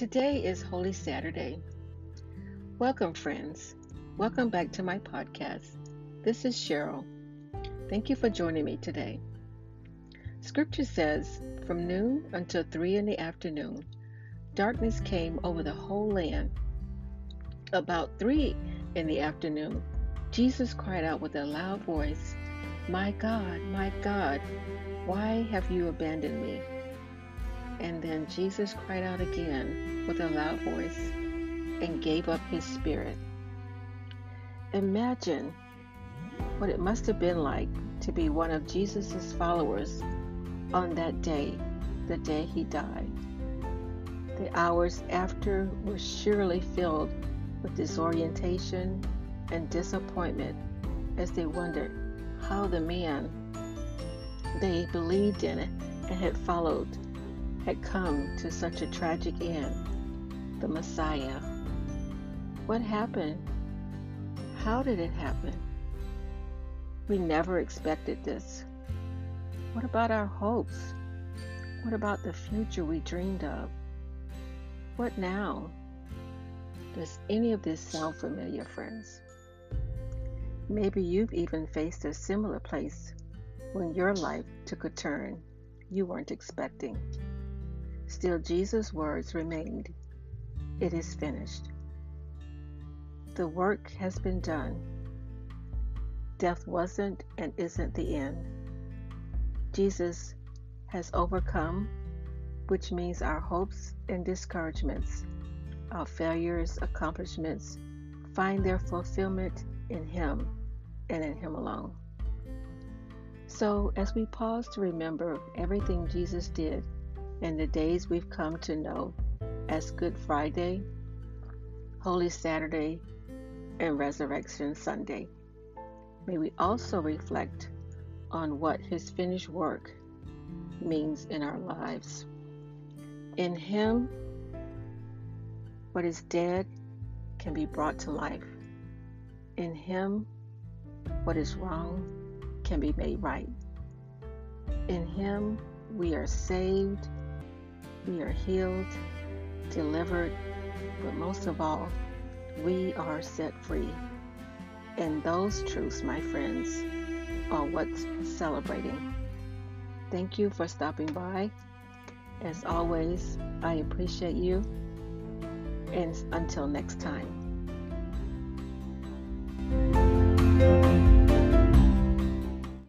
Today is Holy Saturday. Welcome, friends. Welcome back to my podcast. This is Cheryl. Thank you for joining me today. Scripture says, from noon until 3 in the afternoon, darkness came over the whole land. About 3 in the afternoon, Jesus cried out with a loud voice, my God, why have you abandoned me?" And then Jesus cried out again with a loud voice and gave up his spirit. Imagine what it must have been like to be one of Jesus' followers on that day, the day he died. The hours after were surely filled with disorientation and disappointment as they wondered how the man they believed in and had followed had come to such a tragic end, the Messiah. What happened? How did it happen? We never expected this. What about our hopes? What about the future we dreamed of? What now? Does any of this sound familiar, friends? Maybe you've even faced a similar place when your life took a turn you weren't expecting. Still, Jesus' words remained, "It is finished." The work has been done. Death wasn't and isn't the end. Jesus has overcome, which means our hopes and discouragements, our failures, accomplishments, find their fulfillment in Him and in Him alone. So, as we pause to remember everything Jesus did and the days we've come to know as Good Friday, Holy Saturday, and Resurrection Sunday, may we also reflect on what His finished work means in our lives. In Him, what is dead can be brought to life. In Him, what is wrong can be made right. In Him, we are saved, we are healed, delivered, but most of all, we are set free. And those truths, my friends, are what's celebrating. Thank you for stopping by. As always, I appreciate you. And until next time.